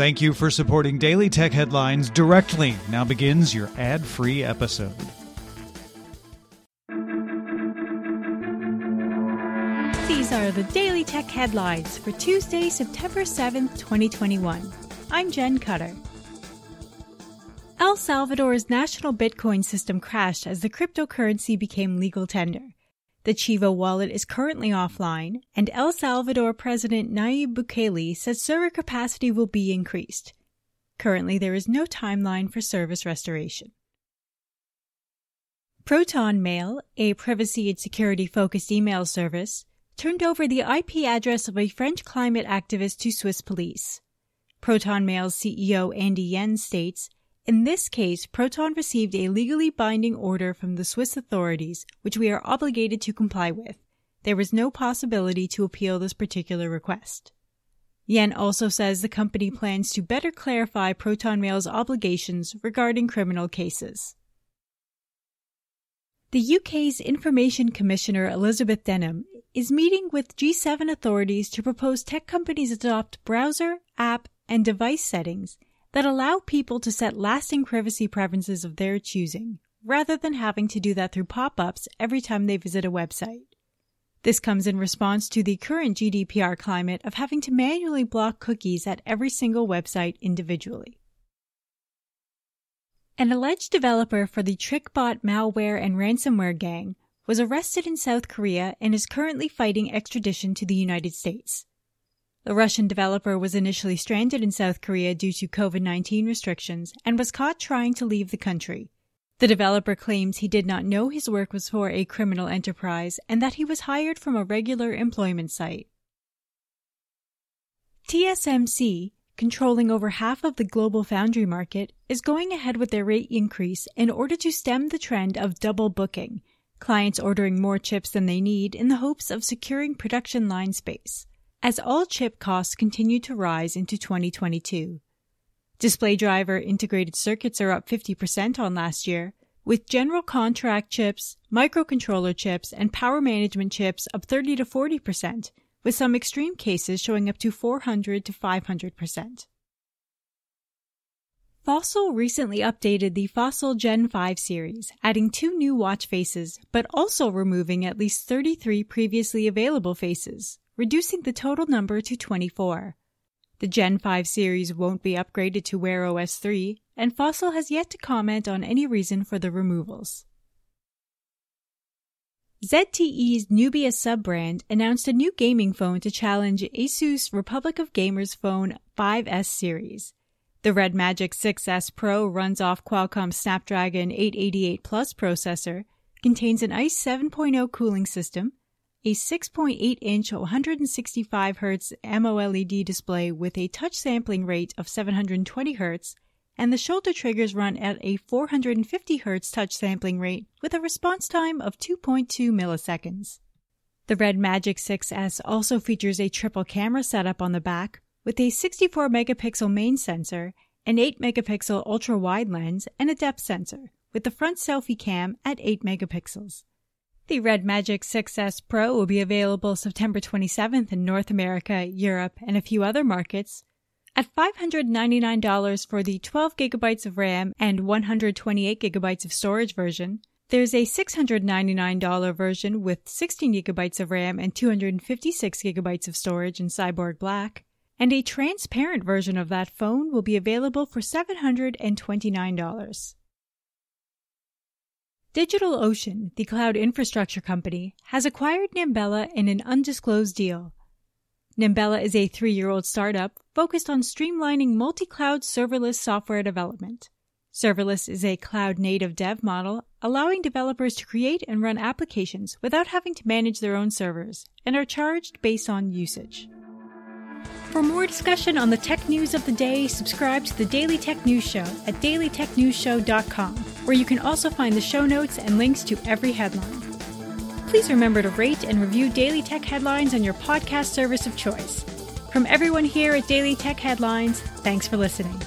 Thank you for supporting Daily Tech Headlines directly. Now begins your ad-free episode. These are the Daily Tech Headlines for Tuesday, September 7th, 2021. I'm Jen Cutter. El Salvador's national Bitcoin system crashed as the cryptocurrency became legal tender. The Chivo wallet is currently offline, and El Salvador President Nayib Bukele says server capacity will be increased. Currently, there is no timeline for service restoration. ProtonMail, a privacy and security-focused email service, turned over the IP address of a French climate activist to Swiss police. ProtonMail's CEO Andy Yen states, "In this case, Proton received a legally binding order from the Swiss authorities, which we are obligated to comply with. There was no possibility to appeal this particular request." Yen also says the company plans to better clarify ProtonMail's obligations regarding criminal cases. The UK's Information Commissioner Elizabeth Denham is meeting with G7 authorities to propose tech companies adopt browser, app, and device settings that allow people to set lasting privacy preferences of their choosing, rather than having to do that through pop-ups every time they visit a website. This comes in response to the current GDPR climate of having to manually block cookies at every single website individually. An alleged developer for the TrickBot malware and ransomware gang was arrested in South Korea and is currently fighting extradition to the United States. The Russian developer was initially stranded in South Korea due to COVID-19 restrictions and was caught trying to leave the country. The developer claims he did not know his work was for a criminal enterprise and that he was hired from a regular employment site. TSMC, controlling over half of the global foundry market, is going ahead with their rate increase in order to stem the trend of double booking, clients ordering more chips than they need in the hopes of securing production line space, as all chip costs continue to rise into 2022. Display driver integrated circuits are up 50% on last year, with general contract chips, microcontroller chips, and power management chips up 30 to 40%, with some extreme cases showing up to 400 to 500%. Fossil recently updated the Fossil Gen 5 series, adding 2 new watch faces, but also removing at least 33 previously available faces, reducing the total number to 24. The Gen 5 series won't be upgraded to Wear OS 3, and Fossil has yet to comment on any reason for the removals. ZTE's Nubia sub-brand announced a new gaming phone to challenge Asus Republic of Gamers phone 5S series. The Red Magic 6S Pro runs off Qualcomm Snapdragon 888 Plus processor, contains an ICE 7.0 cooling system, a 6.8-inch 165Hz AMOLED display with a touch sampling rate of 720Hz, and the shoulder triggers run at a 450Hz touch sampling rate with a response time of 2.2 milliseconds. The Red Magic 6S also features a triple camera setup on the back with a 64-megapixel main sensor, an 8-megapixel ultra-wide lens, and a depth sensor, with the front selfie cam at 8 megapixels. The Red Magic 6S Pro will be available September 27th in North America, Europe, and a few other markets at $599 for the 12 GB of RAM and 128 GB of storage version. There's a $699 version with 16 GB of RAM and 256 GB of storage in Cyborg Black, and a transparent version of that phone will be available for $729. DigitalOcean, the cloud infrastructure company, has acquired Nimbella in an undisclosed deal. Nimbella is a 3-year-old startup focused on streamlining multi-cloud serverless software development. Serverless is a cloud-native dev model, allowing developers to create and run applications without having to manage their own servers, and are charged based on usage. For more discussion on the tech news of the day, subscribe to the Daily Tech News Show at dailytechnewsshow.com, where you can also find the show notes and links to every headline. Please remember to rate and review Daily Tech Headlines on your podcast service of choice. From everyone here at Daily Tech Headlines, thanks for listening.